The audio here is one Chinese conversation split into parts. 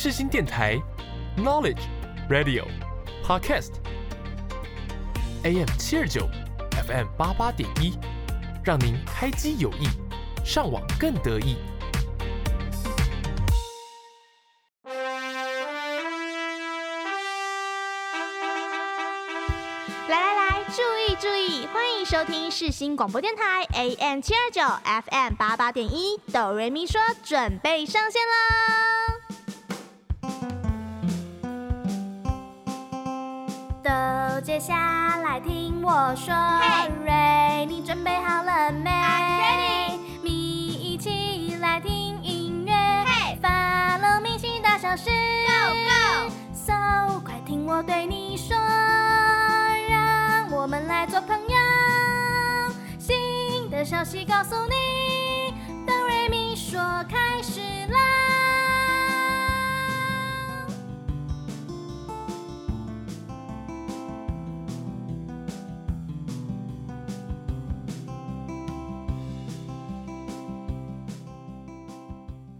世新电台 Knowledge Radio Podcast AM 79 FM 88.1，让您开机有益，上网更得意。收听世新广播电台 AM 729 FM 88.1， Doremi说准备上线喽！都接下来听我说 ，Ray， 你准备好了没 ？I'm ready， 咪一起来听音乐 ，Follow明星大小事 ，Go Go，So 快听我对你说，让我们来做朋友。消息告诉你，哆瑞咪说开始啦！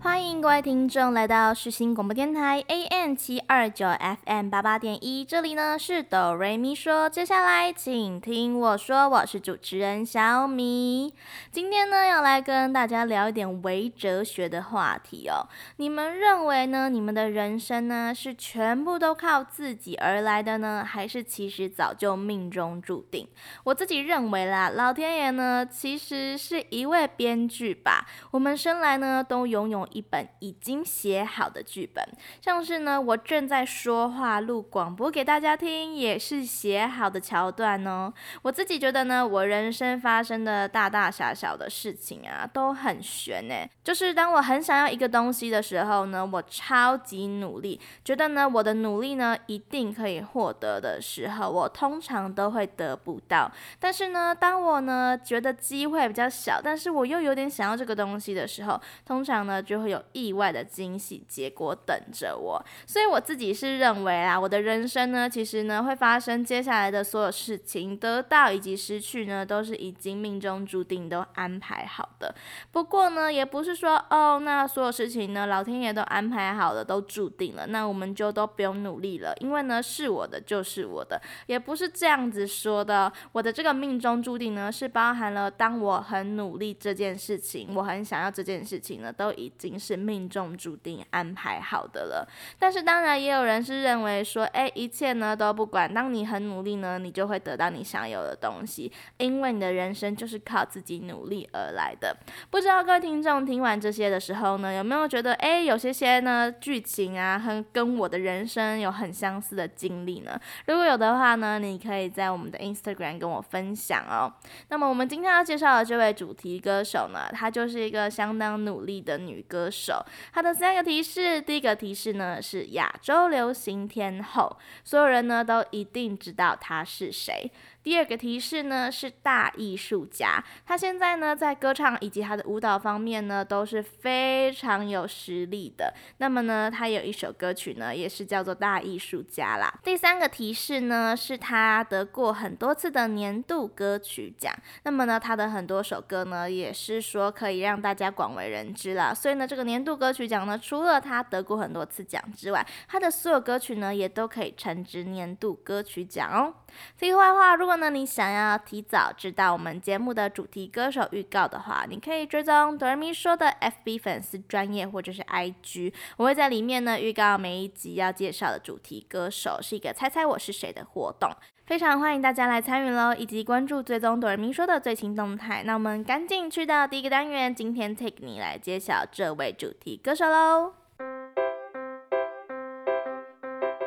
欢迎各位听众来到世新广播电台 AM 729 FM 88.1， 这里呢是哆瑞咪说，接下来请听我说，我是主持人小米。今天呢要来跟大家聊一点微哲学的话题哦。你们认为呢，你们的人生呢是全部都靠自己而来的呢，还是其实早就命中注定？我自己认为啦，老天爷呢其实是一位编剧吧，我们生来呢都拥有一本已经写好的剧本，像是呢我正在说话录广播给大家听，也是写好的桥段哦。我自己觉得呢，我人生发生的大大小小的事情啊都很悬耶，就是当我很想要一个东西的时候呢，我超级努力，觉得呢我的努力呢一定可以获得的时候，我通常都会得不到。但是呢当我呢觉得机会比较小，但是我又有点想要这个东西的时候，通常呢就会有意外的惊喜结果等着我。所以我自己是认为啦，我的人生呢其实呢会发生接下来的所有事情，得到以及失去呢都是已经命中注定，都安排好的。不过呢也不是说哦，那所有事情呢老天爷都安排好了，都注定了，那我们就都不用努力了，因为呢是我的就是我的，也不是这样子说的哦。我的这个命中注定呢是包含了当我很努力这件事情，我很想要这件事情呢都已经是命中注定安排好的了。但是当然也有人是认为说，一切呢都不管，当你很努力呢你就会得到你想有的东西，因为你的人生就是靠自己努力而来的。不知道各位听众听完这些的时候呢，有没有觉得有些呢剧情啊跟我的人生有很相似的经历呢？如果有的话呢，你可以在我们的 Instagram 跟我分享哦。那么我们今天要介绍的这位主题歌手呢，她就是一个相当努力的女歌手，她的三个提示，第一个提示呢是亚洲流行天后，所有人呢都一定知道她是谁。第二个提示呢是大艺术家，她现在呢在歌唱以及她的舞蹈方面呢都是非常有实力的。那么呢她有一首歌曲呢也是叫做大艺术家啦。第三个提示呢是她得过很多次的年度歌曲奖，那么呢她的很多首歌呢也是说可以让大家广为人知啦。所以呢这个年度歌曲奖呢，除了她得过很多次奖之外，她的所有歌曲呢也都可以称之年度歌曲奖哦。题外话，如果你想要提早知道我们节目的主题歌手预告的话，你可以追踪哆瑞咪说的 FB 粉丝专页或者是 IG， 我会在里面呢预告每一集要介绍的主题歌手，是一个猜猜我是谁的活动，非常欢迎大家来参与咯，以及关注追踪哆瑞咪说的最新动态。那我们赶紧去到第一个单元，今天 Take 你来揭晓这位主题歌手咯。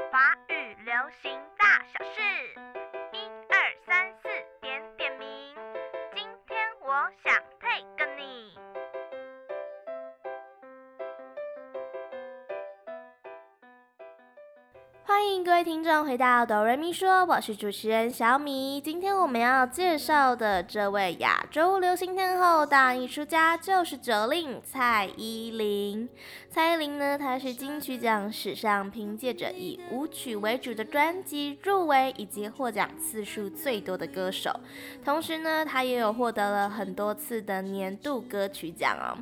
华语流行大小事1、2、3、4点点名，今天我想配个你。欢迎各位听众回到哆瑞咪说，我是主持人小米。今天我们要介绍的这位亚洲流行天后大艺术家就是 Jolin 蔡依林。蔡依林呢，她是金曲奖史上凭借着以舞曲为主的专辑入围以及获奖次数最多的歌手，同时呢她也有获得了很多次的年度歌曲奖哦。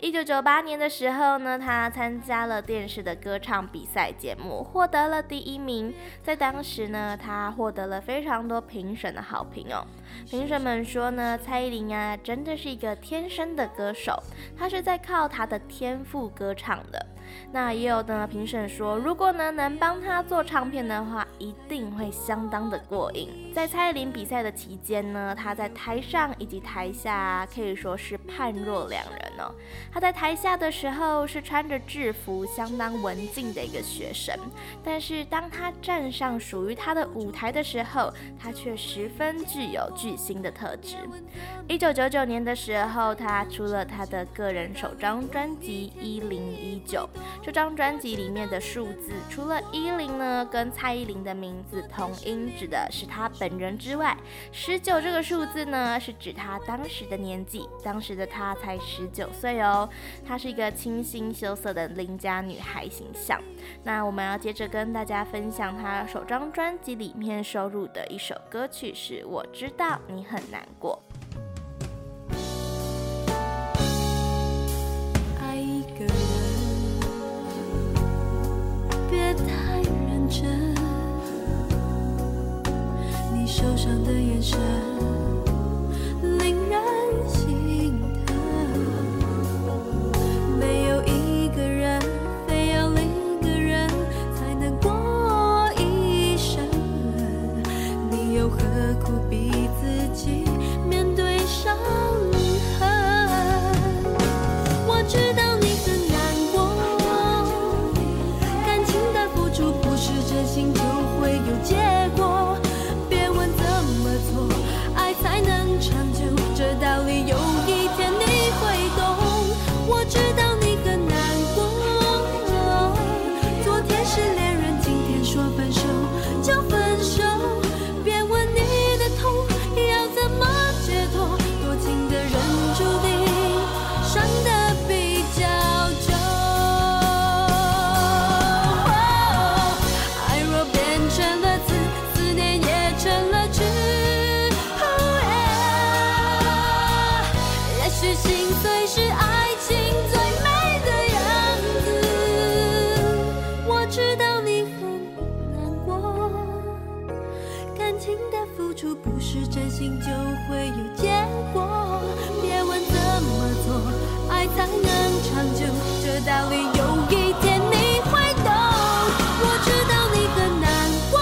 1998年的时候呢，他参加了电视的歌唱比赛节目，获得了第1名。在当时呢，他获得了非常多评审的好评哦。评审们说呢，蔡依林啊，真的是一个天生的歌手，她是在靠她的天赋歌唱的。那也有的评审说，如果呢能帮她做唱片的话，一定会相当的过瘾。在蔡依林比赛的期间呢，她在台上以及台下可以说是判若两人哦。她在台下的时候是穿着制服，相当文静的一个学生，但是当她站上属于她的舞台的时候，她却十分具有巨星的特质。1999年的时候，她出了她的个人首张专辑1019。这张专辑里面的数字，除了10呢跟蔡依林的名字同音，指的是她本人之外，19这个数字呢是指她当时的年纪，当时的她才19岁哦。她是一个清新羞涩的邻家女孩形象。那我们要接着跟大家分享她首张专辑里面收录的一首歌曲是《我知道你很难过》。爱一个人，别太认真，你受伤的眼神令人心疼，没有一个人非要另一个人才能过一生，你又何苦逼自己面对伤痕。我知道你很难过，感情的付出不是真心就会有结果，才能长久，这道理有一天你会懂。我知道你很难过，昨天是恋人，今天说分手就分手，别问你的痛要怎么解脱，多情的人注定伤得比较久。爱若变成了刺，思念也成了痴，也许心碎是爱情最美的样子。我知道你很难过，感情的付出不是真心就会有结果，别问怎么做，爱才能长久，这道理有一天你会懂。我知道你很难过，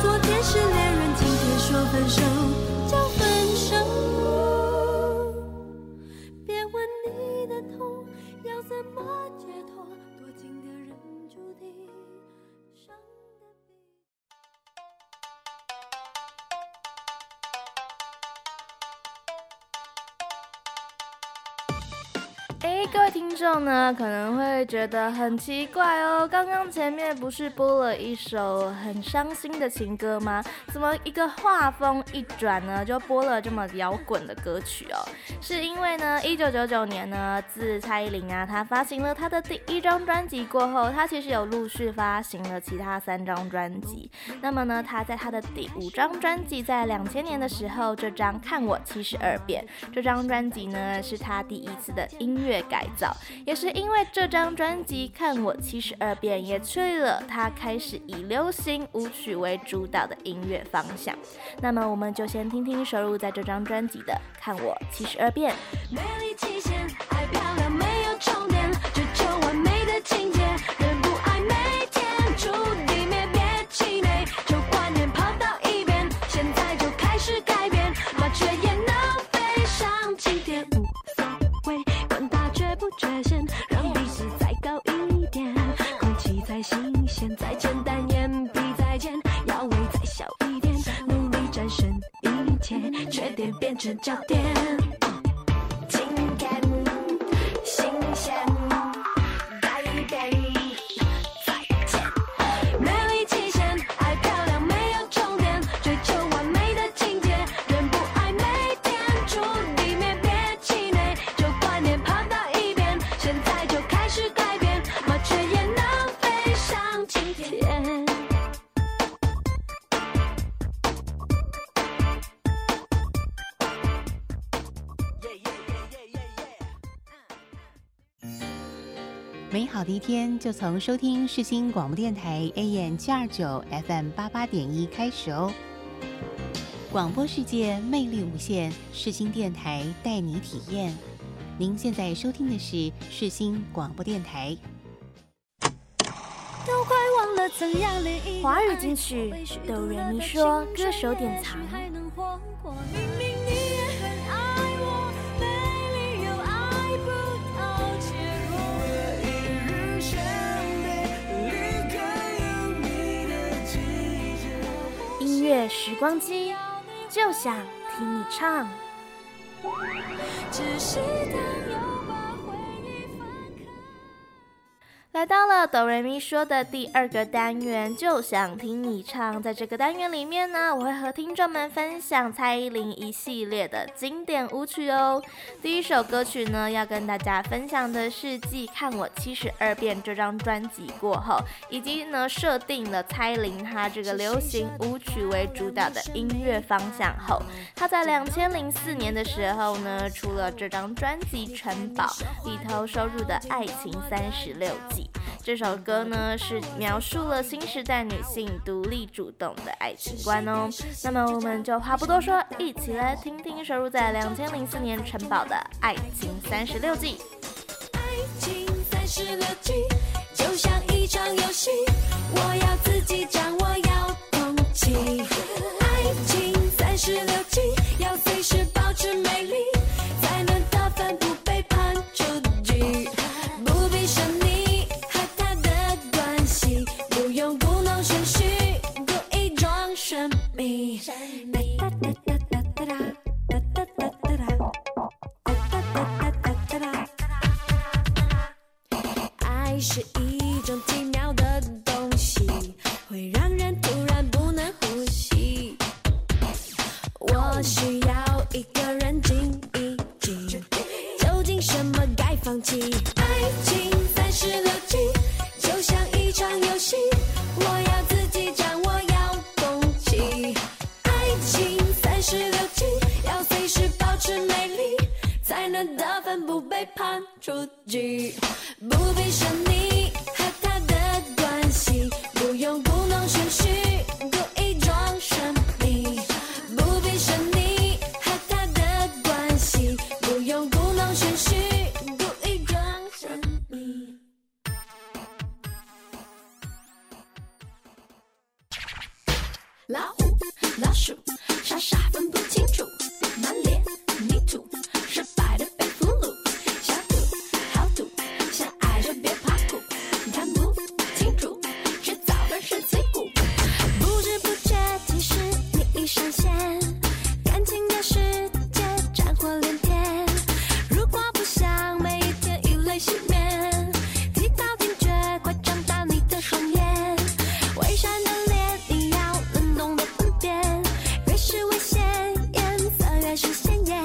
昨天是恋人，今天说分手就分手，各位听众呢可能会觉得很奇怪哦，刚刚前面不是播了一首很伤心的情歌吗？怎么一个画风一转呢，就播了这么摇滚的歌曲哦？是因为呢，1999年呢，自蔡依林啊，她发行了她的第1张专辑过后，她其实有陆续发行了其他3张专辑。那么呢，她在她的第5张专辑，在2000年的时候，这张《看我72变》这张专辑呢，是她第一次的音乐改造，也是因为这张专辑《看我72变》也确立了他开始以流行舞曲为主导的音乐方向。那么我们就先听听收录在这张专辑的《看我72变》。美丽期限，爱漂亮没有重点，追求完美的情节，人不爱每天注定灭，别气馁，旧观念抛到一边，现在就开始改变，麻雀也能飞上青天，无所谓管它却不缺陷，让鼻子再高一点，空气再新鲜，再简单，眼皮再尖，腰围再小一点，努力战胜一切，缺点变成焦点，今天新鲜改变再见，美丽期限，爱漂亮没有重点，追求完美的境界，人不爱每天注定灭，别气馁，旧观念抛到一边，现在就开始改变，麻雀也能飞上青天。美好的一天就从收听世新广播电台 AM729 FM88.1 开始哦。广播世界魅力无限，世新电台带你体验。您现在收听的是世新广播电台。都快忘了怎样离华语金曲 Doremi 说歌手典藏。音乐时光机，就想听你唱。来到了Doremi说的第2个单元，就想听你唱。在这个单元里面呢，我会和听众们分享蔡依林一系列的经典舞曲哦。第一首歌曲呢，要跟大家分享的是继《看我72遍》这张专辑过后，以及呢设定了蔡依林她这个流行舞曲为主导的音乐方向后，她在2004年的时候呢，出了这张专辑《城堡》里头收入的《爱情36集》。这首歌呢是描述了新时代女性独立主动的爱情观哦。那么我们就话不多说，一起来听听收入在2004年《城堡》的《爱情36计》。爱情36计就像一场游戏，我要自己掌握，要动情。爱情36计要随时保持美丽，才能打分不被判出局。不必生命爱是一种奇妙的东西，会让人突然不能呼吸。我需要一个人静一静，究竟什么该放弃？爱情36计就像一场游戏，我要自己掌握，要动情。爱情36计要随时保持美丽，才能得分不被判出局。不必是你和他的关系，不用故弄玄虚，故意装神秘。不必是你和他的关系，不用故弄玄虚，故意装神秘。老虎老鼠傻傻分不清楚，满脸泥土，失败的被俘虏。小土好土，相爱就别怕苦，看不清楚，迟早分是最苦。不知不觉其实你已上线，感情的世界战火连天。如果不想每一天以泪洗面，提高警觉，快张大你的双眼。伪善的脸你要能懂得分辨，越是危险颜色越是鲜艳。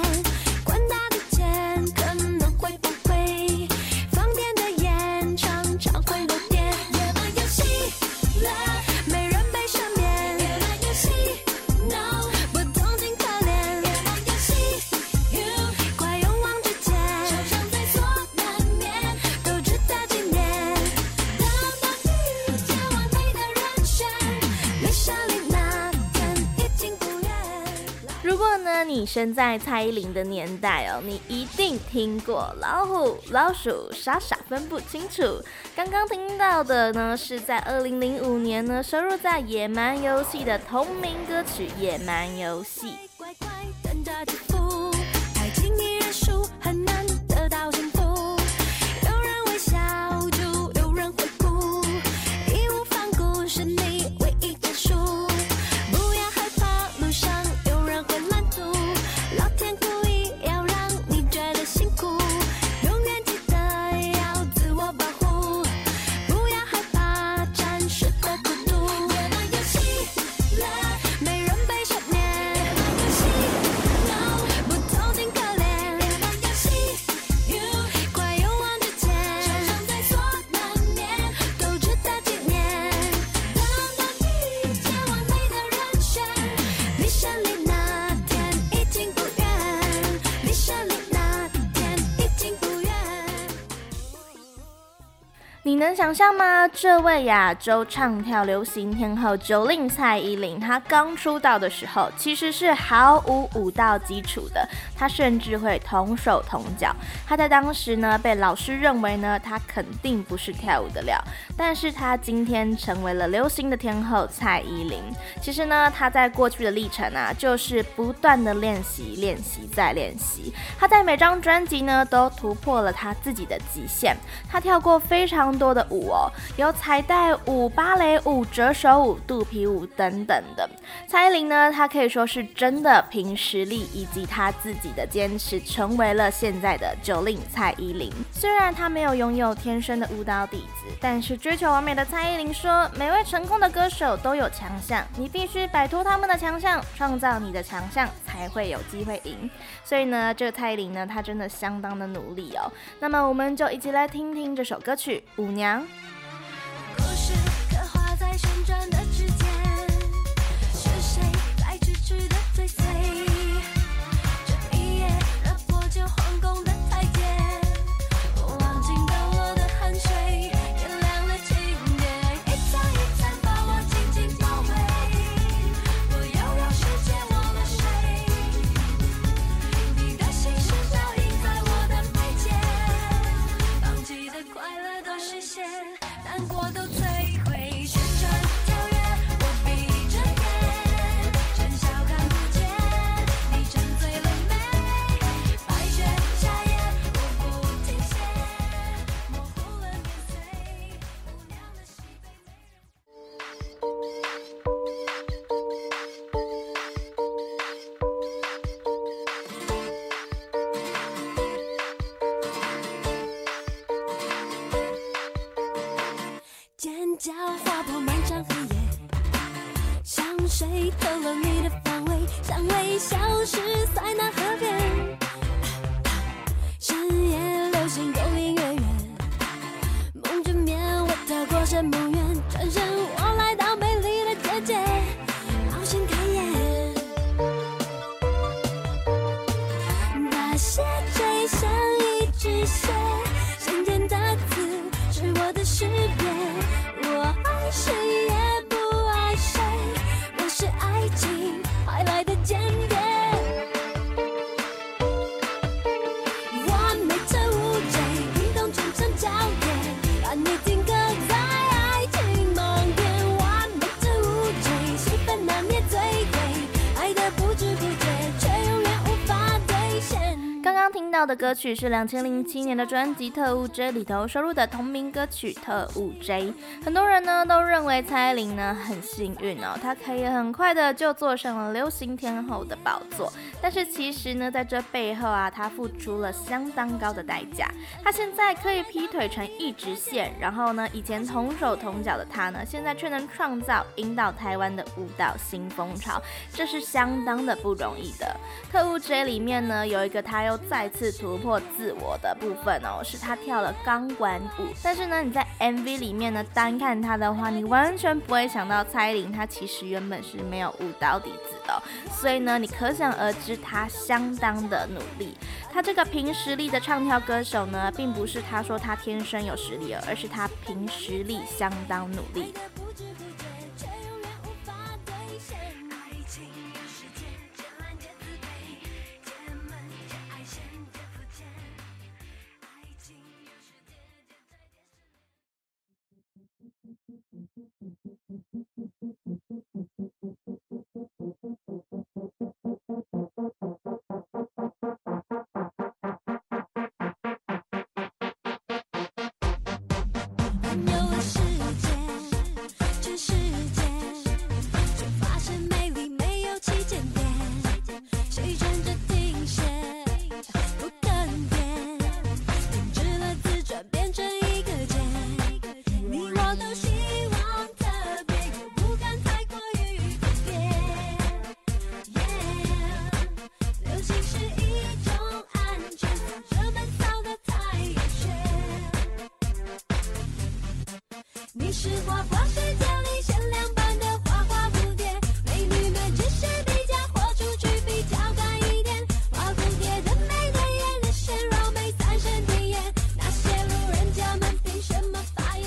你身在蔡依林的年代哦，你一定听过老虎老鼠傻傻分不清楚。刚刚听到的呢是在2005年呢收入在《野蛮游戏》的同名歌曲《野蛮游戏》。乖乖等着祝福，爱情一人输很难得到幸福，有人微笑就有人会哭，义无反顾是你唯一结束。你能想象吗？这位亚洲唱跳流行天后 Jolin 蔡依林，她刚出道的时候其实是毫无舞蹈基础的，她甚至会同手同脚。她在当时呢，被老师认为呢，她肯定不是跳舞的料。但是她今天成为了流行的天后蔡依林。其实呢，她在过去的历程啊，就是不断的练习。她在每张专辑呢，都突破了她自己的极限。她跳过非常多的舞哦，有彩带舞、芭蕾舞、折手舞、肚皮舞等等的。蔡依林呢，她可以说是真的凭实力以及她自己的坚持，成为了现在的Jolin蔡依林。虽然她没有拥有天生的舞蹈底子，但是追求完美的蔡依林说，每位成功的歌手都有强项，你必须摆脱他们的强项，创造你的强项，才会有机会赢。所以呢，这个蔡依林呢，她真的相当的努力哦。那么我们就一起来听听这首歌曲《舞娘》。故事刻画在旋转的指尖，是谁在痴痴的追随？这一夜热播就皇宫的台阶，我忘尽的我的汗水，也亮了情节，一层一层把我紧紧包围，我要让世界我的谁，你的心事倒映在我的眉间，放弃的快乐都实现，难过都摧毁，旋转跳跃，我闭着眼，喧嚣看不见，你沉醉了没？白雪夏夜，我不停歇，模糊了年岁，无聊的喜尖叫划破漫长黑夜，像谁偷了你的防卫，像微笑是塞纳河边，深夜流行勾引月圆，梦之面我跳过圣母院，转身我来到美丽的姐姐，好心开眼，那些追像一只鞋，鲜艳的字是我的识别，谁也不爱谁，我是爱情怀来的间谍，完美的舞者运动全身焦点，把你定格在爱情梦边，完美的舞者戏份难免最对，爱的不知不觉却永远无法兑现。刚刚听到的歌曲是2007年的专辑《特务 J》里头收录的同名歌曲《特务 J》。很多人呢都认为蔡依林呢很幸运哦，她可以很快的就坐上了流行天后的宝座。但是其实呢，在这背后啊，她付出了相当高的代价。她现在可以劈腿成一直线，然后呢，以前同手同脚的她呢，现在却能创造引导台湾的舞蹈新风潮，这是相当的不容易的。《特务 J》里面呢有一个她又再次突破自我的部分哦，是她跳了钢管舞。但是呢，你在 MV 里面呢，单看她的话，你完全不会想到蔡依林她其实原本是没有舞蹈底子的哦，所以呢，你可想而知她相当的努力。她这个凭实力的唱跳歌手呢，并不是她说她天生有实力了，而是她凭实力相当努力。你是花花世界里限量版的花花蝴蝶，美女们只是比较豁出去比较敢一点，花蝴蝶的美的眼，人生柔美三生体验，那些路人甲们凭什么发言？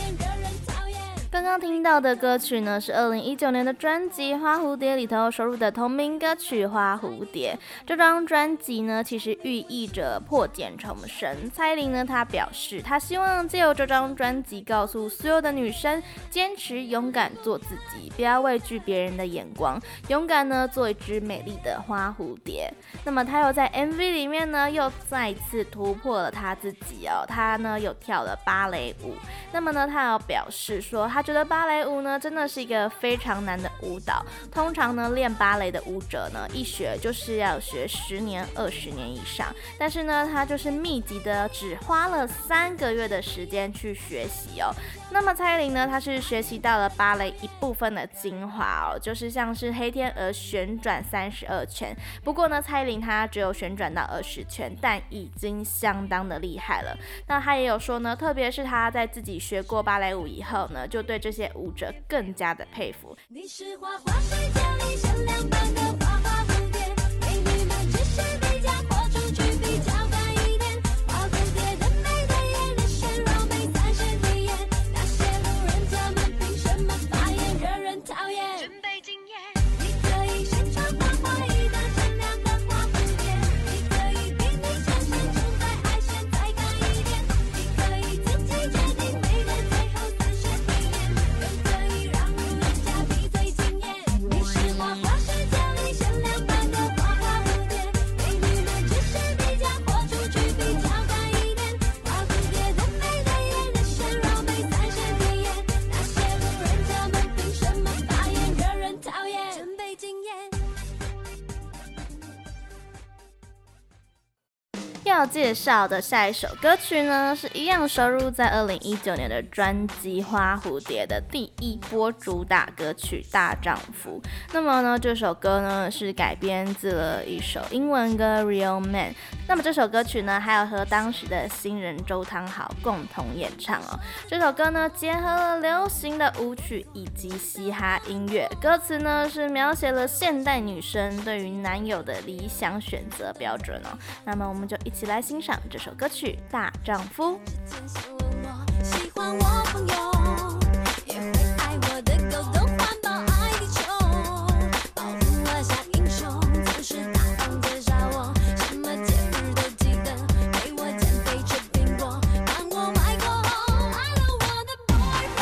刚刚听到的歌曲呢是2019年的专辑《花蝴蝶》里头收录的同名歌曲《花蝴蝶》。这张专辑呢其实寓意着破茧重生。蔡依林呢她表示，她希望藉由这张专辑告诉所有的女生，坚持勇敢做自己，不要畏惧别人的眼光，勇敢呢做一只美丽的花蝴蝶。那么她又在 MV 里面呢又再次突破了她自己哦，她呢又跳了芭蕾舞。那么呢她有表示说，她觉得芭蕾舞呢真的是一个非常难的舞蹈，通常呢练芭蕾的舞者呢一学就是要学10年20年以上，但是呢他就是密集的只花了3个月的时间去学习哦。那么蔡依林呢她是学习到了芭蕾一部分的精华哦，就是像是黑天鹅旋转32圈，不过呢蔡依林她只有旋转到20圈，但已经相当的厉害了。那她也有说呢，特别是她在自己学过芭蕾舞以后呢，就对这些舞者更加的佩服。你是花花世界里闪亮般的花花蝴蝶，美女们只是被家迫出去比较晚一点，花蝴蝶人美的眼，人是柔美三十体验，那些路人怎么凭什么发言，惹人讨厌，真被惊艳。你可以身穿花花一大闪亮的花蝴蝶，你可以比你想象中在爱神再高一点，你可以自己决定你的最后30体验，更可以让人家闭嘴惊艳。你是花花世界里闪亮般的花花蝴蝶，美女们只是比较豁出去比较晚一点，花蝴蝶的美的眼，人是柔美三十体验，那些路人怎么凭什么发言，惹人讨厌，真被惊艳。要介绍的下一首歌曲呢是一样收录在2019年的专辑《花蝴蝶》的第一波主打歌曲《大丈夫》。那么呢这首歌呢是改编自了一首英文歌《Real Man》，那么这首歌曲呢还有和当时的新人周汤豪共同演唱哦。这首歌呢结合了流行的舞曲以及嘻哈音乐，歌词呢是描写了现代女生对于男友的理想选择标准哦。那么我们就一起来欣赏这首歌曲《大丈夫》。喜欢我朋友，也会爱我的狗狗，环保爱地球，保护了像英雄，总是大方介绍我，什么节日都记得陪我减肥吃苹果，帮我买过后爱了我的 boyfriend，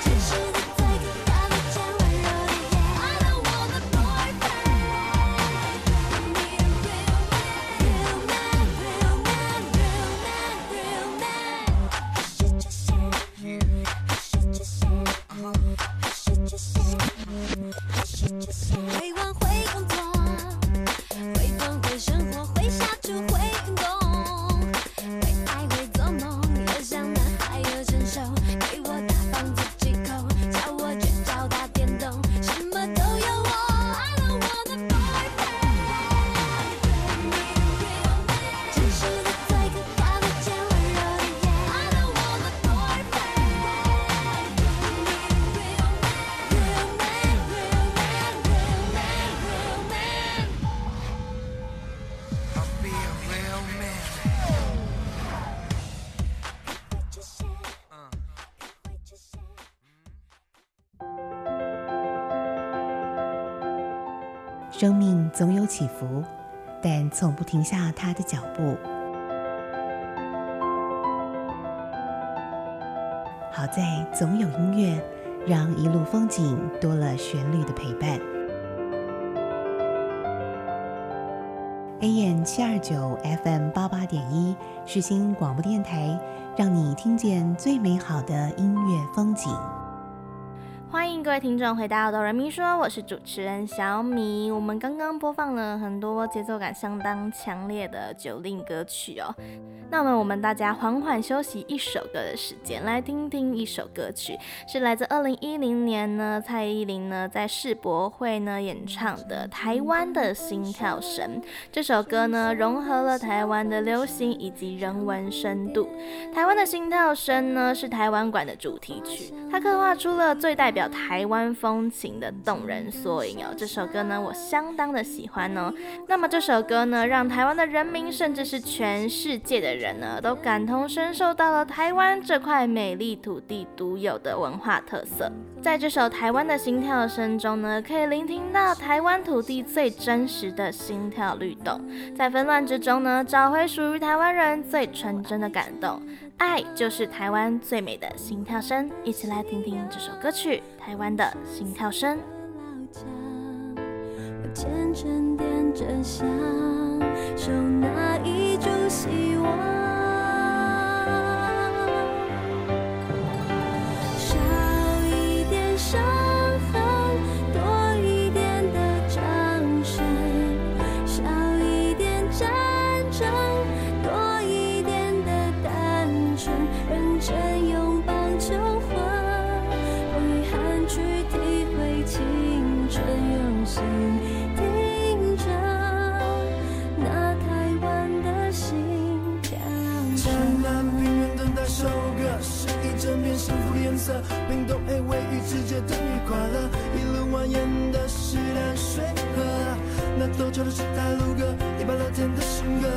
只是你最可爱的最温柔的夜，爱了我的 boyfriend。会玩会工作，会疯会生活，会下厨会运动，会爱会做梦，又像男孩又成熟，给我大棒子几口，叫我去找打电动，什么都有我，爱了我的 boyfriend， 真是你最可爱的最温柔的夜，爱了我的 boyfriend， real man real man real man real man。生命总有起伏，但从不停下它的脚步。好在总有音乐，让一路风景多了旋律的陪伴。AM729FM88.1世新广播电台，让你听见最美好的音乐风景。欢迎各位听众回到 Doremi说，我是主持人小米。我们刚刚播放了很多节奏感相当强烈的Jolin歌曲哦。那么我们大家缓缓休息一首歌的时间，来听听一首歌曲，是来自2010年呢蔡依林呢在世博会呢演唱的《台湾的心跳声》。这首歌呢融合了台湾的流行以及人文深度。《台湾的心跳声》呢是台湾馆的主题曲，它刻画出了最代表台湾风情的动人缩影哦。这首歌呢我相当的喜欢哦。那么这首歌呢让台湾的人民，甚至是全世界的人呢，都感同身受到了台湾这块美丽土地独有的文化特色。在这首《台湾的心跳声》中呢，可以聆听到台湾土地最真实的心跳律动，在纷乱之中呢，找回属于台湾人最纯真的感动。爱就是台湾最美的心跳声，一起来听听这首歌曲《台湾的心跳声》。我虔诚点着香，手拿一株希望，少一点伤痕，多一点的掌声，少一点战争，多一点的单纯，认真拥抱求婚，挥汗去体会青春，用心幸福的颜色，冰冻诶，微雨之间的你快乐，一路蜿蜒的是淡水河，那陡峭的是台路歌，一般乐天的性格，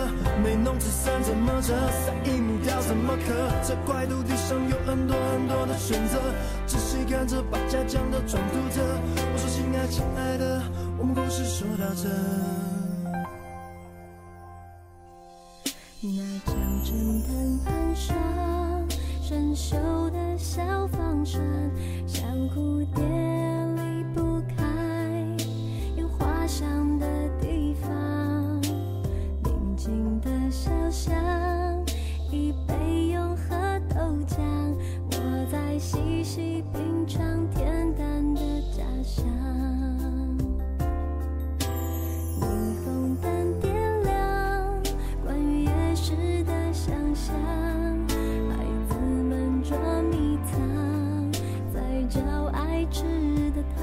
没弄纸伞怎么折，伞一木掉怎么磕，这块土地上有很多很多的选择，仔细看着把家讲的转读着，我说亲爱亲爱的，我们故事说到这，那张蒸腾盘上生锈的小方船，像蝴蝶离不开有花香的地方，宁静的小巷，一杯永和豆浆，我在细细品尝恬淡的家乡，霓虹灯点亮关于夜市的想象，吃的糖，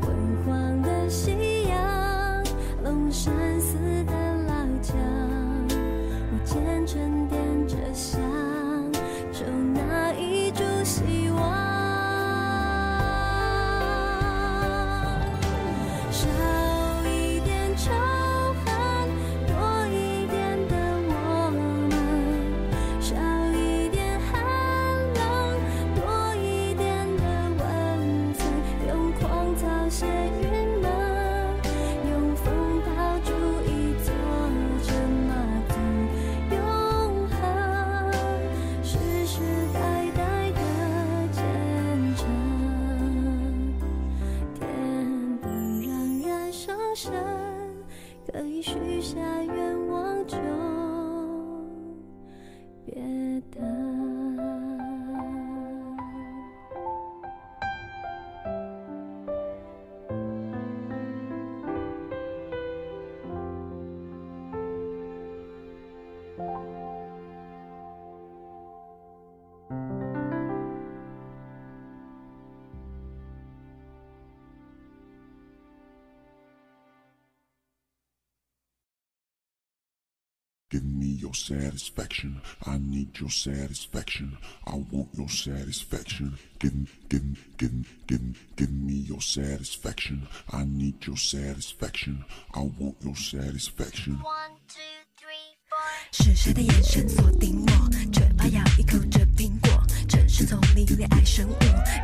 昏黄的夕阳，龙山寺的老墙，我虔诚点着香，手拿一株希望，少一点仇恨，多一点的我们，少一点寒冷，多一点草鞋云门，用风炮竹一座阵马祖永恒，世世代代的虔诚，天不让人受伤，可以许下愿望就别等。Give me your satisfaction, I need your satisfaction, I want your satisfaction. Give me your satisfaction, I need your satisfaction, I want your satisfaction. 1, 2, 3, 4. 是谁的眼神锁定我，却怕咬一口这苹果，真是丛林恋爱生物，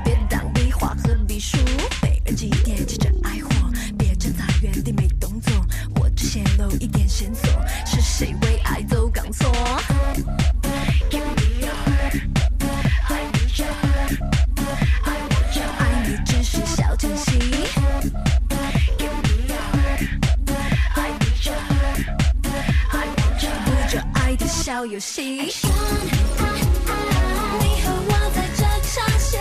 别当壁画和笔书，被人祭奠起这爱火，别站在原地没动作，我只泄露一点线索，是谁为爱走钢索。爱你只是小惊喜，不着爱的小游戏。你和我在这场戏。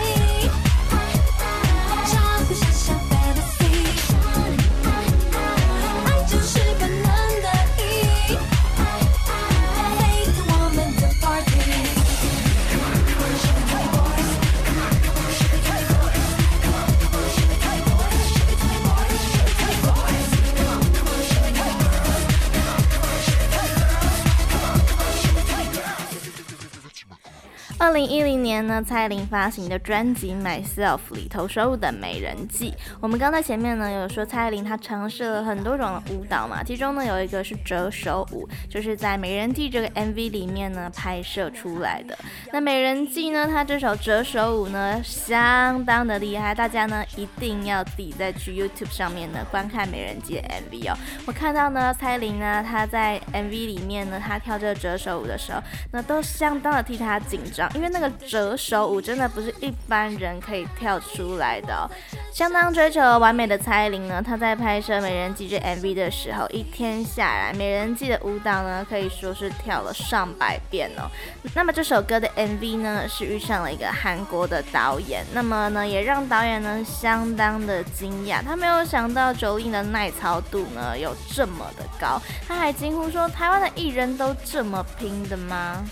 2010年呢，蔡依林发行的专辑《Myself》里头收录的《美人计》。我们刚在前面呢有说，蔡依林她尝试了很多种舞蹈嘛，其中呢有一个是折手舞，就是在《美人计》这个 MV 里面呢拍摄出来的。那《美人计》呢，它这首折手舞呢相当的厉害，大家呢一定要自己再去 YouTube 上面呢观看《美人计》的 MV 哦。我看到呢蔡依林呢，她在 MV 里面呢，她跳这个折手舞的时候，那都相当的替她紧张。因为那个折手舞真的不是一般人可以跳出来的哦，相当追求完美的蔡依林呢，她在拍摄《美人计》这 MV 的时候，一天下来，《美人计》的舞蹈呢可以说是跳了100遍哦。那么这首歌的 MV 呢是遇上了一个韩国的导演，那么呢也让导演呢相当的惊讶，他没有想到 Jolin 的耐操度呢有这么的高，他还惊呼说：“台湾的艺人都这么拼的吗？”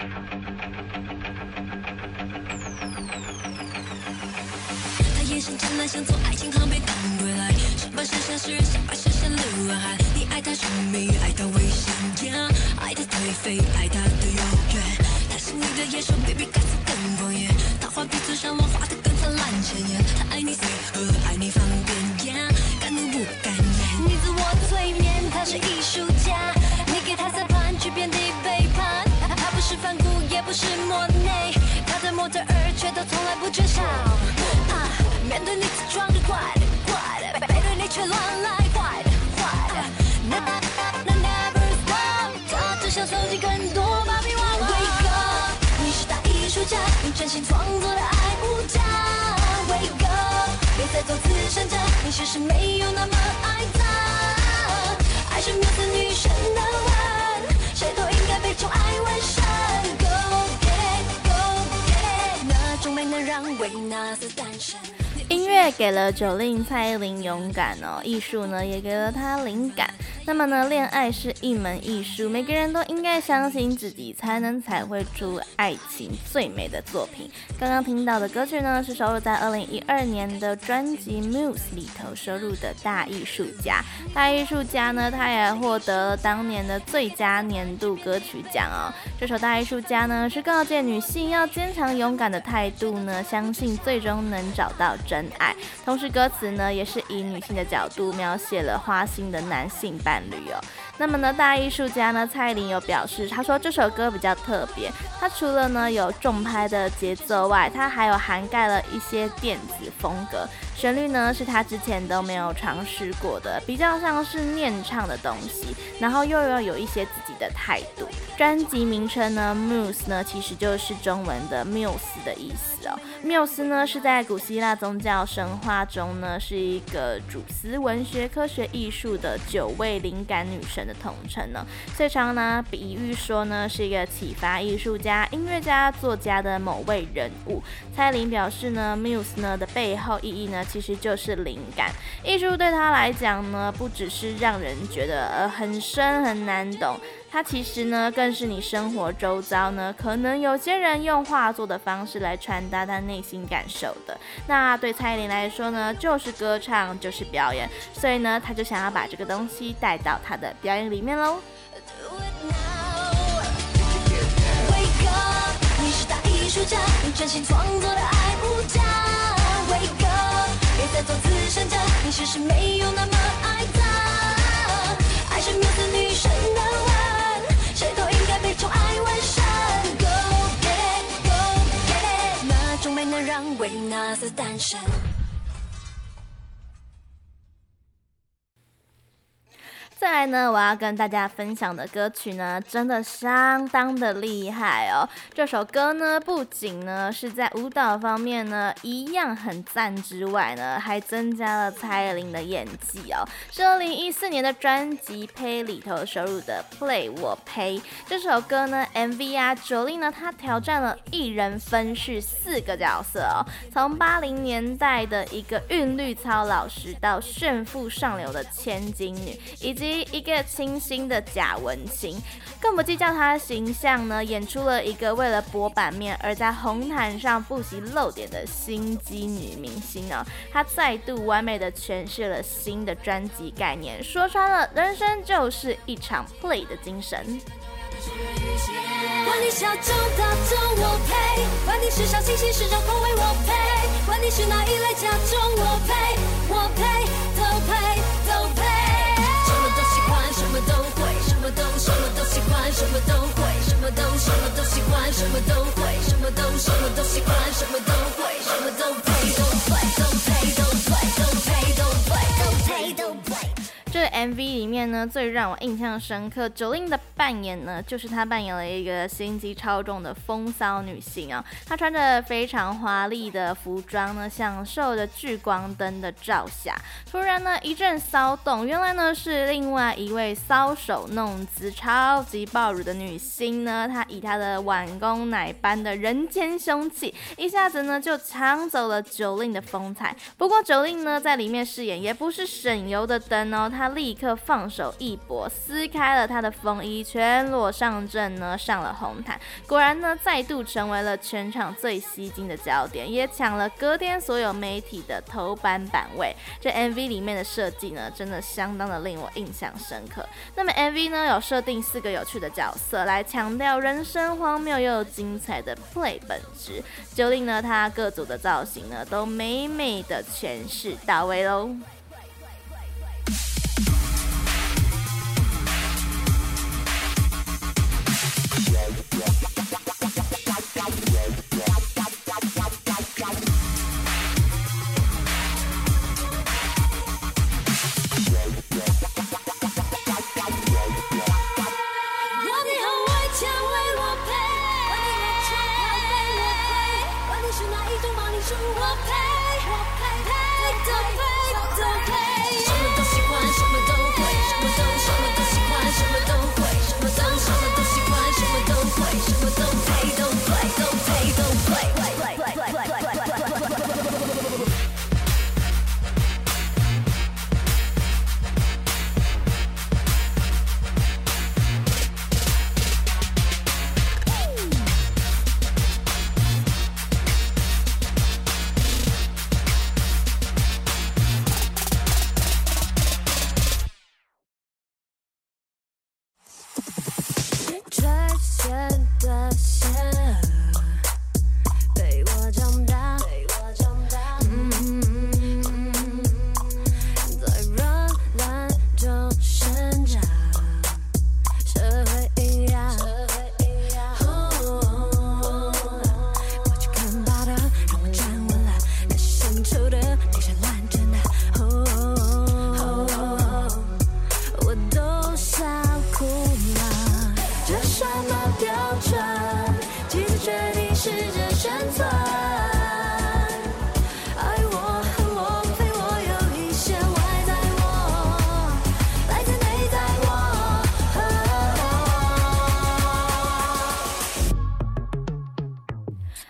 他眼神湛蓝，像从爱情航被赶回来，上半身像诗人，下半身像流浪汉。你爱他神秘，爱他危险，爱他颓废，爱他的优越。他是你的野兽 ，baby， 看似更狂野。他画皮子上浪画得更灿烂鲜艳。他爱你随和，爱你放便，敢怒不敢言。你自我催眠，他是艺术家。你给他三盘，却遍地背叛。他不是反骨，也不是莫内，他在模特儿，却都从来不缺少。面对你自装着怪的怪的，背对你却乱来坏的坏的。那 never stop， 他只想收集更多芭比娃娃。Wake up， 你是大艺术家，你真心创作的爱无价。Wake up， 别再做慈善家，你其实没有那么爱他。爱是渺小女神的吻，谁都应该被宠爱纹身。Go get it， go get it， 那种美能让维纳斯诞生。音乐给了Jolin蔡依林勇敢哦，艺术呢也给了她灵感。那么呢，恋爱是一门艺术，每个人都应该相信自己，才会出爱情最美的作品。刚刚听到的歌曲呢，是收录在2012年的专辑《Muse》里头收录的《大艺术家》。《大艺术家》呢，他也获得了当年的最佳年度歌曲奖哦。这首《大艺术家》呢，是告诫女性要坚强勇敢的态度呢，相信最终能找到真爱。同时，歌词呢，也是以女性的角度描写了花心的男性伴侣哦。那么呢，大艺术家呢，蔡依林有表示，她说这首歌比较特别，她除了呢有重拍的节奏外，她还有涵盖了一些电子风格，旋律呢是她之前都没有尝试过的，比较像是念唱的东西，然后又要有一些自己的态度。专辑名称呢 ，Muse 呢其实就是中文的缪斯的意思哦。缪斯呢是在古希腊宗教神话中呢是一个主司文学、科学、艺术的9位。灵感女神的统称呢，最常呢比喻说呢是一个启发艺术家、音乐家、作家的某位人物。蔡依林表示呢 ，Muse 呢的背后意义呢其实就是灵感。艺术对她来讲呢，不只是让人觉得很深很难懂。它其实呢，更是你生活周遭呢，可能有些人用画作的方式来传达他内心感受的。那对蔡依林来说呢，就是歌唱，就是表演，所以呢，他就想要把这个东西带到他的表演里面喽。你是大艺术家，你真心创作的爱无价。Wake up， 别再做慈善家，你其实没有那么爱他。爱是渺小女神的吻。谁都应该被宠爱纹身 ，Go get it, go get it， 那种美能让维纳斯诞生。再来呢，我要跟大家分享的歌曲呢，真的相当的厉害哦。这首歌呢，不仅呢是在舞蹈方面呢一样很赞之外呢，还增加了蔡依林的演技哦。是2014年的专辑《PLAY》里头收录的《PLAY 我呸》这首歌呢 ，MV 啊 ，Jolin 呢她挑战了一人分饰4个角色哦，从80年代的一个韵律操老师到炫富上流的千金女，以及及一个清新的贾文清，更不计较她的形象呢，演出了一个为了博版面而在红毯上不惜露点的心机女明星哦。她再度完美的诠释了新的专辑概念，说穿了，人生就是一场 play 的精神。管你小众大众我呸，管你是小清新是种口味我呸，管你是哪一类假装我呸，我呸都呸都呸，什么都喜欢什么都会，什么都什么都喜欢什么都会，什么都什么都喜欢什么都会，什么都什么都喜欢什么都会，什么都呸都呸都呸都呸都呸都呸都呸都呸。这个 MV 里面呢，最让我印象深刻 Jolin 的扮演呢，就是她扮演了一个心机超重的风骚女性啊、哦。她穿着非常华丽的服装呢，享受着聚光灯的照下，突然呢一阵骚动，原来呢是另外一位搔首弄姿超级暴乳的女星呢，她以她的碗公奶般的人间凶器，一下子呢就抢走了 Jolin 的风采。不过 Jolin 呢在里面饰演也不是省油的灯哦，他立刻放手一搏，撕开了他的风衣，全裸上阵呢，上了红毯。果然呢，再度成为了全场最吸睛的焦点，也抢了隔天所有媒体的头版版位。这 MV 里面的设计呢，真的相当的令我印象深刻。那么 MV 呢，有设定4个有趣的角色，来强调人生荒谬又精彩的 play 本质。Jolin 呢，他各组的造型呢，都美美的诠释到位喽。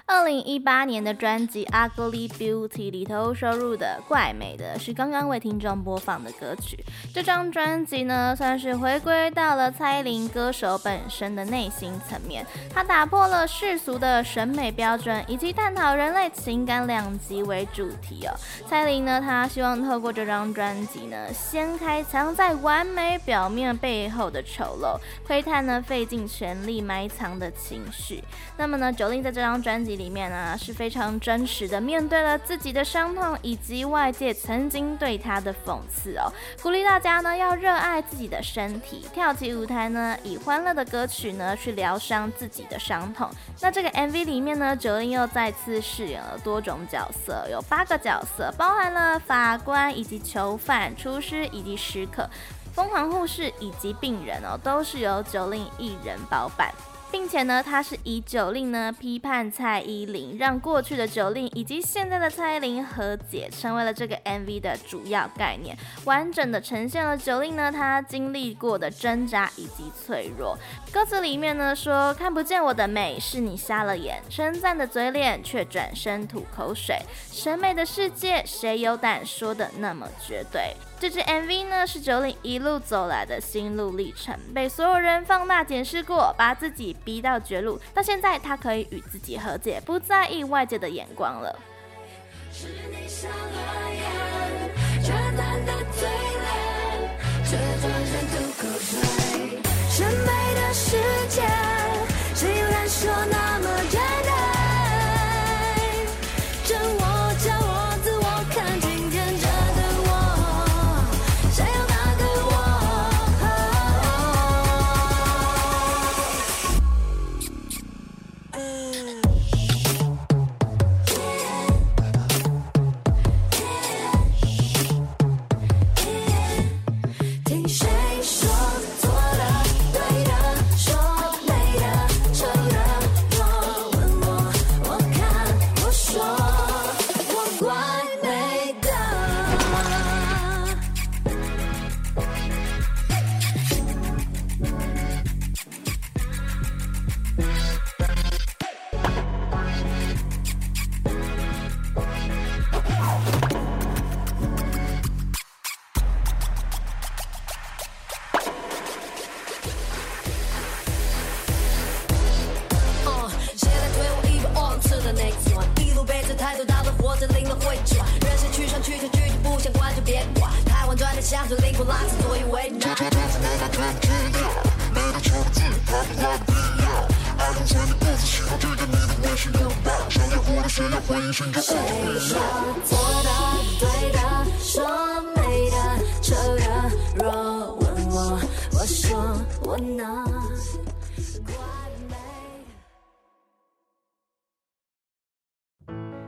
2018年的专辑《Ugly Beauty》里头收入的《怪美的》是刚刚为听众播放的歌曲。这张专辑呢，算是回归到了蔡依林歌手本身的内心层面，她打破了世俗的审美标准，以及探讨人类情感两极为主题哦。蔡依林呢，她希望透过这张专辑呢，掀开藏在完美表面背后的丑陋，窥探呢费尽全力埋藏的情绪。那么呢，Jolin在这张专辑里面呢，是非常真实的面对了自己的伤痛以及外界曾经对他的讽刺哦，鼓励大家呢要热爱自己的身体，跳起舞台呢以欢乐的歌曲呢去疗伤自己的伤痛。那这个 MV 里面呢，Jolin又再次饰演了多种角色，有8个角色，包含了法官以及囚犯、厨师以及食客、疯狂护士以及病人哦，都是由Jolin一人包办。并且呢，他是以Jolin呢批判蔡依林，让过去的Jolin以及现在的蔡依林和解，成为了这个 MV 的主要概念，完整的呈现了Jolin呢他经历过的挣扎以及脆弱。歌词里面呢说：“看不见我的美，是你瞎了眼；称赞的嘴脸，却转身吐口水。审美的世界，谁有胆说的那么绝对？”这支 MV 呢是Jolin一路走来的心路历程，被所有人放大检视过，把自己逼到绝路，到现在她可以与自己和解，不在意外界的眼光了。是你瞎了眼，简单的嘴脸，却装成吐口水，全美的世界竟然说那么简单，真我叫我自我看清。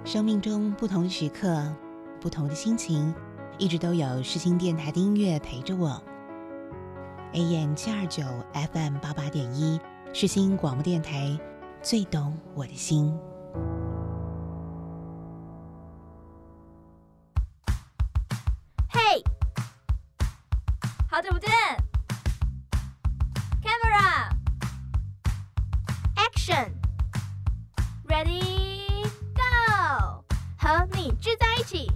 生命中不同的时刻，不同的心情，一直都有世新电台的音乐陪着我。 AM729 FM88.1 世新广播电台，最懂我的心。嘿，好久不见。 Camera Action Ready Go， 和你聚在一起。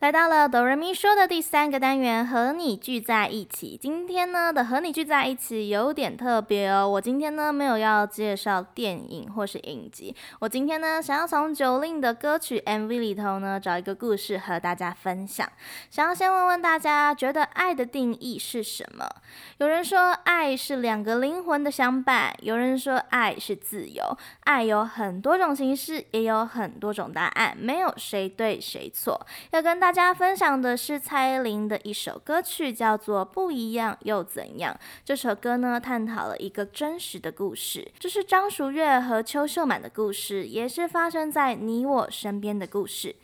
来到了 Doremi 说的第三个单元，和你聚在一起。今天呢的和你聚在一起有点特别哦，我今天呢没有要介绍电影或是影集，我今天呢想要从Jolin的歌曲 MV 里头呢找一个故事和大家分享。想要先问问大家，觉得爱的定义是什么？有人说爱是两个灵魂的相伴，有人说爱是自由，爱有很多种形式，也有很多种答案，没有谁对谁错。要跟大家分享的是蔡依林的一首歌曲，叫做《不一样又怎样》。这首歌呢探讨了一个真实的故事，这是张淑月和邱秀满的故事，也是发生在你我身边的故事。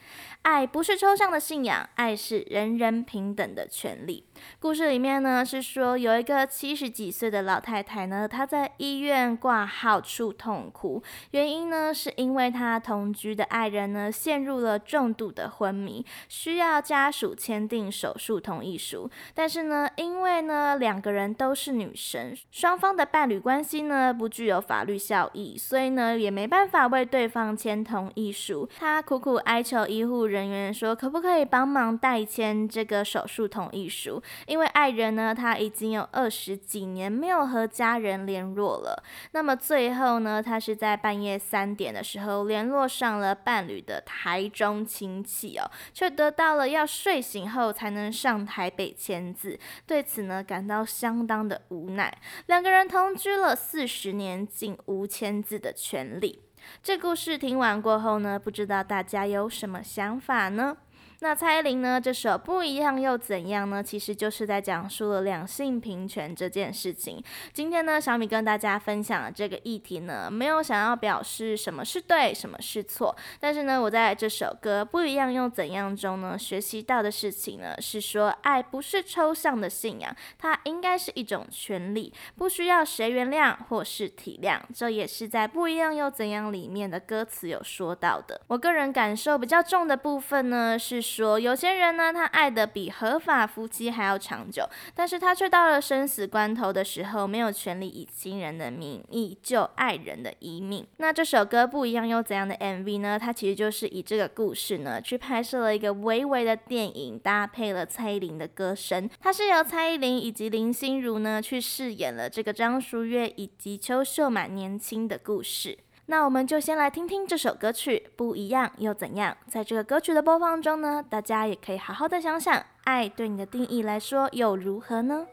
爱不是抽象的信仰，爱是人人平等的权利。故事里面呢是说，有一个70几岁的老太太呢，她在医院挂号处痛哭，原因呢是因为她同居的爱人呢陷入了重度的昏迷，需要家属签订手术同意书。但是呢，因为呢两个人都是女生，双方的伴侣关系呢不具有法律效益，所以呢也没办法为对方签同意书。她苦苦哀求医护人员说，可不可以帮忙代签这个手术同意书，因为爱人呢他已经有20几年没有和家人联络了。那么最后呢，他是在半夜3点的时候联络上了伴侣的台中亲戚哦，却得到了要睡醒后才能上台北签字，对此呢感到相当的无奈。两个人同居了40年，竟无签字的权利。这故事听完过后呢，不知道大家有什么想法呢？那蔡依林呢这首《不一样又怎样》呢，其实就是在讲述了两性平权这件事情。今天呢小米跟大家分享的这个议题呢，没有想要表示什么是对什么是错，但是呢我在这首歌《不一样又怎样》中呢学习到的事情呢是说，爱不是抽象的信仰，它应该是一种权利，不需要谁原谅或是体谅。这也是在《不一样又怎样》里面的歌词有说到的。我个人感受比较重的部分呢是说，有些人呢，他爱的比合法夫妻还要长久，但是他却到了生死关头的时候，没有权利以亲人的名义救爱人的遗命。那这首歌不一样又怎样的 MV 呢？它其实就是以这个故事呢，去拍摄了一个微微的电影，搭配了蔡依林的歌声。它是由蔡依林以及林心如呢，去饰演了这个张淑月以及邱秀满年轻的故事。那我们就先来听听这首歌曲《不一样又怎样》。在这个歌曲的播放中呢，大家也可以好好的想想，爱对你的定义来说又如何呢？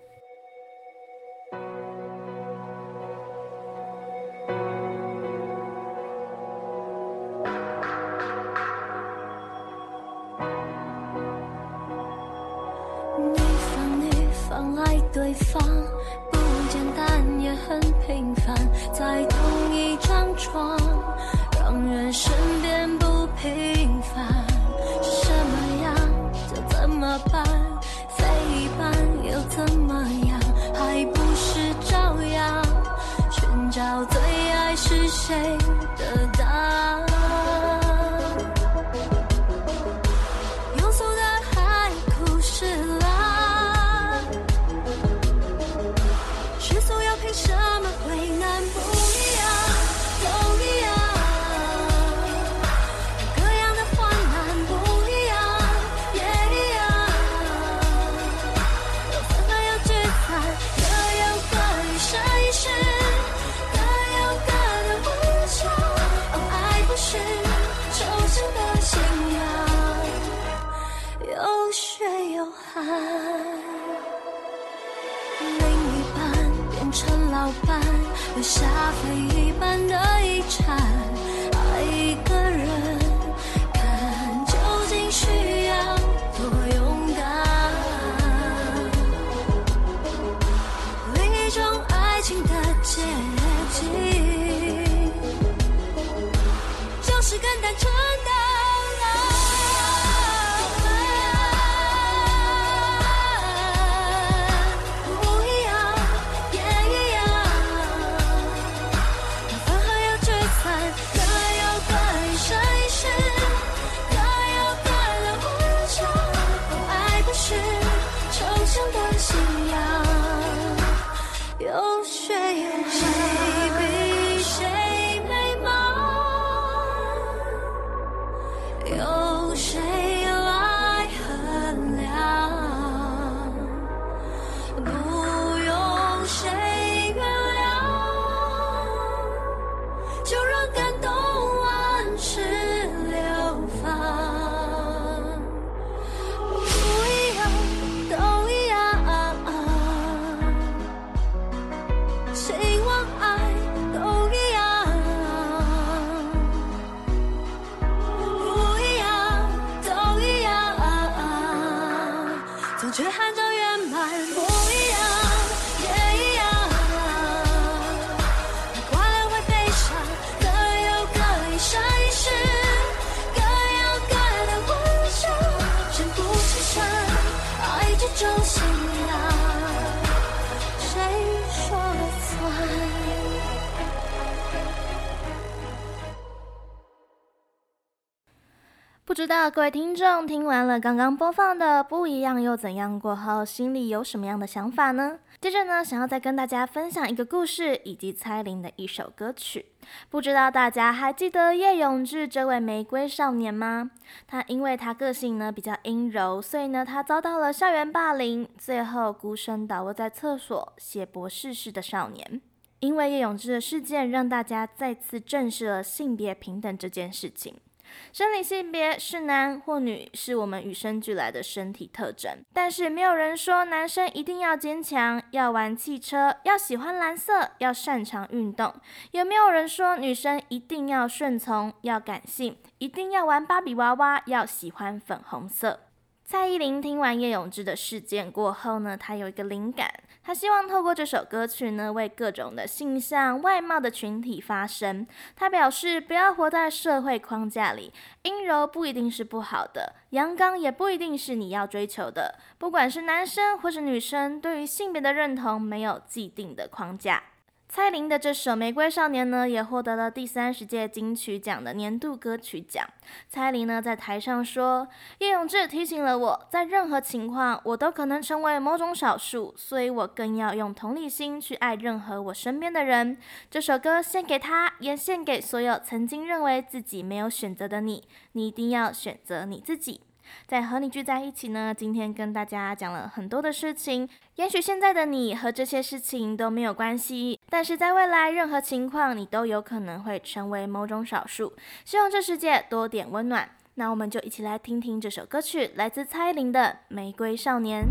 你放你放爱对方，不简单也很平凡，在同一张床，让人生变不平凡。是什么样就怎么办，非一般又怎么样，还不是照样寻找最爱是谁的答案。庸俗的海枯石烂，世俗又凭什么为难不有下飞一般的遗产，爱一个人看究竟需要多勇敢。另一种爱情的捷径，就是更单纯的不知道各位听众听完了刚刚播放的《不一样又怎样》过后，心里有什么样的想法呢？接着呢，想要再跟大家分享一个故事，以及蔡依林的一首歌曲。不知道大家还记得叶永志这位玫瑰少年吗？他因为他个性呢比较阴柔，所以呢他遭到了校园霸凌，最后孤身倒卧在厕所，写博士式的少年。因为叶永志的事件，让大家再次正视了性别平等这件事情。生理性别是男或女，是我们与生俱来的身体特征，但是没有人说男生一定要坚强，要玩汽车，要喜欢蓝色，要擅长运动，也没有人说女生一定要顺从，要感性，一定要玩芭比娃娃，要喜欢粉红色。蔡依林听完叶永志的事件过后呢，她有一个灵感，她希望透过这首歌曲呢，为各种的性向、外貌的群体发声。她表示，不要活在社会框架里，阴柔不一定是不好的，阳刚也不一定是你要追求的。不管是男生或是女生，对于性别的认同没有既定的框架。蔡琳的这首《玫瑰少年》呢，也获得了第30届金曲奖的年度歌曲奖。蔡琳呢在台上说：“叶永志提醒了我，在任何情况我都可能成为某种少数，所以我更要用同理心去爱任何我身边的人。这首歌献给他，也献给所有曾经认为自己没有选择的你。你一定要选择你自己。”在和你聚在一起呢，今天跟大家讲了很多的事情，也许现在的你和这些事情都没有关系，但是在未来任何情况你都有可能会成为某种少数，希望这世界多点温暖。那我们就一起来听听这首歌曲，来自蔡依林的《玫瑰少年》。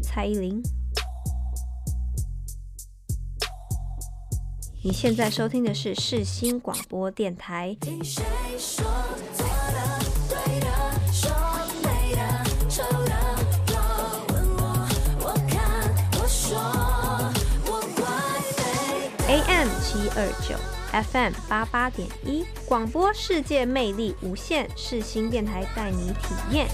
蔡依林，你现在收听的是世新广播电台。听谁说错的、对的、说美的、丑的，都问我，我看，我说，我怪美。AM729，FM88.1，广播世界魅力无限，世新电台带你体验。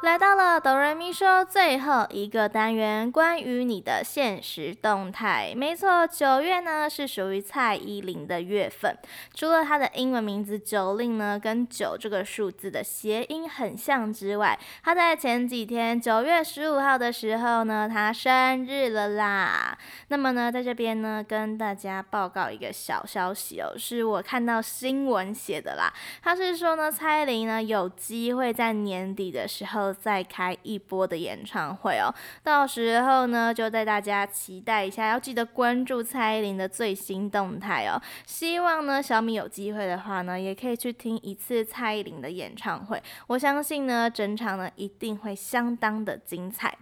来到了 Doremi 咪说最后一个单元，关于你的现实动态。没错，9月呢是属于蔡依林的月份。除了她的英文名字 Jolin 呢跟9这个数字的谐音很像之外，她在前几天9月15号的时候呢，她生日了啦。那么呢，在这边呢跟大家报告一个小消息哦，是我看到新闻写的啦。她是说呢，蔡依林呢有机会在年底的时候再开一波的演唱会哦，到时候呢就带大家期待一下，要记得关注蔡依林的最新动态哦。希望呢小米有机会的话呢，也可以去听一次蔡依林的演唱会，我相信呢整场呢一定会相当的精彩。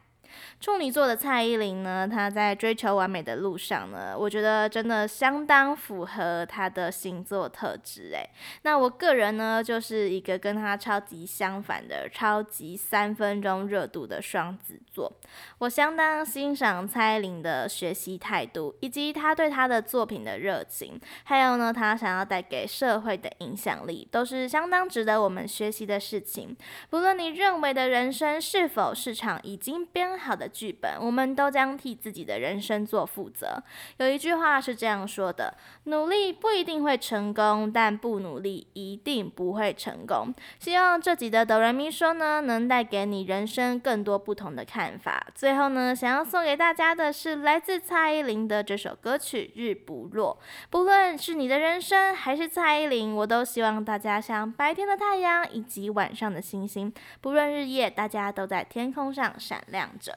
处女座的蔡依林呢，她在追求完美的路上呢，我觉得真的相当符合她的星座特质耶。那我个人呢就是一个跟她超级相反的超级3分钟热度的双子座，我相当欣赏蔡依林的学习态度，以及她对她的作品的热情，还有呢她想要带给社会的影响力，都是相当值得我们学习的事情。不论你认为的人生是否是场已经编好的剧本，我们都将替自己的人生做负责。有一句话是这样说的，努力不一定会成功，但不努力一定不会成功。希望这集的 Doremi 说呢，能带给你人生更多不同的看法。最后呢，想要送给大家的是来自蔡依林的这首歌曲《日不落》。不论是你的人生还是蔡依林，我都希望大家像白天的太阳以及晚上的星星，不论日夜，大家都在天空上闪亮着。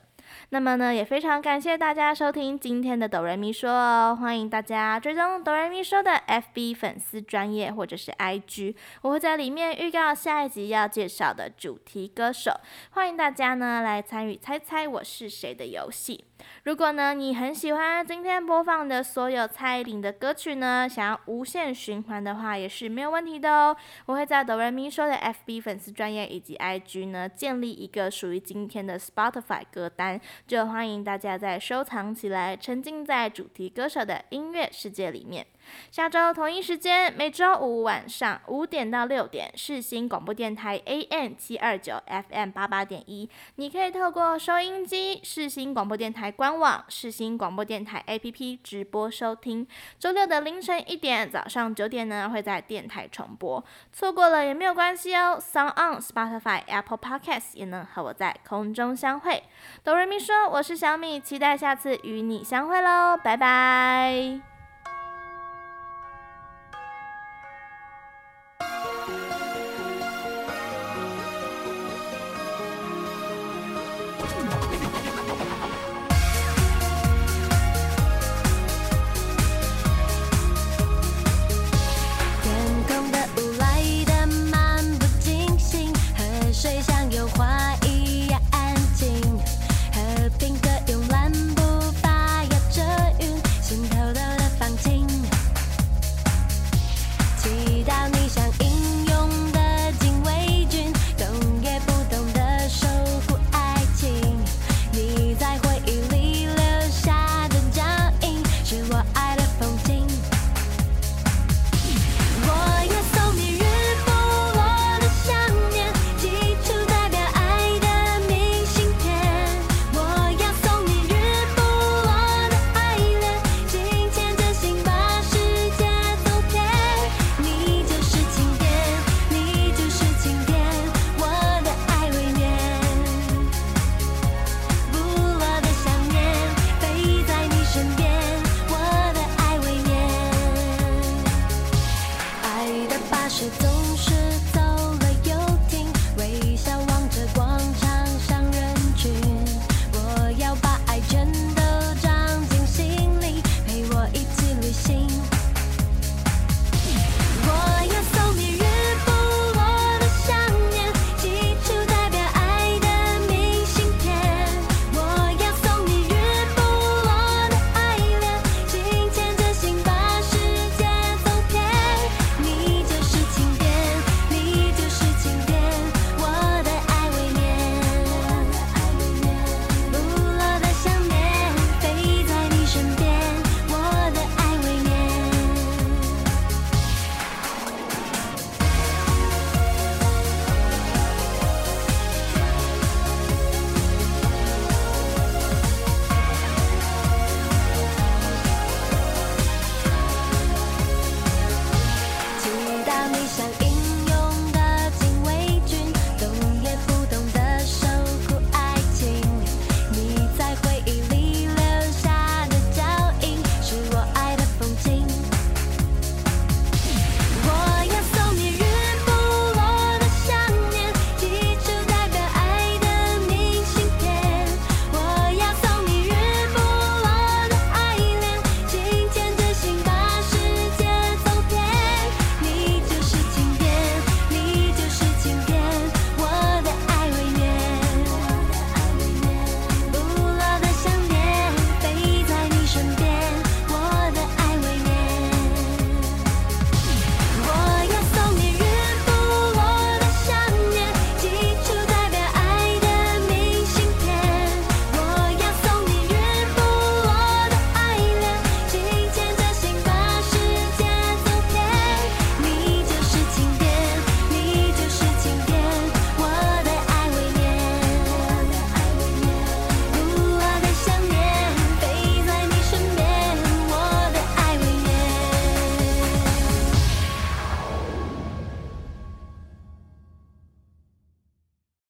那么呢，也非常感谢大家收听今天的哆瑞咪说哦，欢迎大家追踪哆瑞咪说的 FB 粉丝专页或者是 IG， 我会在里面预告下一集要介绍的主题歌手，欢迎大家呢来参与猜猜我是谁的游戏。如果呢你很喜欢今天播放的所有蔡依林的歌曲呢，想要无限循环的话也是没有问题的哦，我会在哆瑞咪说的 FB 粉丝专页以及 IG 呢建立一个属于今天的 Spotify 歌单，就欢迎大家再收藏起来，沉浸在主题歌手的音乐世界里面。下周同一时间，每周五晚上5点到6点，世新广播电台 AM729 FM 88.1， 你可以透过收音机、世新广播电台官网、世新广播电台 APP 直播收听。周六的凌晨1点、早上9点呢会在电台重播，错过了也没有关系哦。Sound on、Spotify、Apple Podcast 也能和我在空中相会。哆瑞咪说，我是小米，期待下次与你相会喽，拜拜。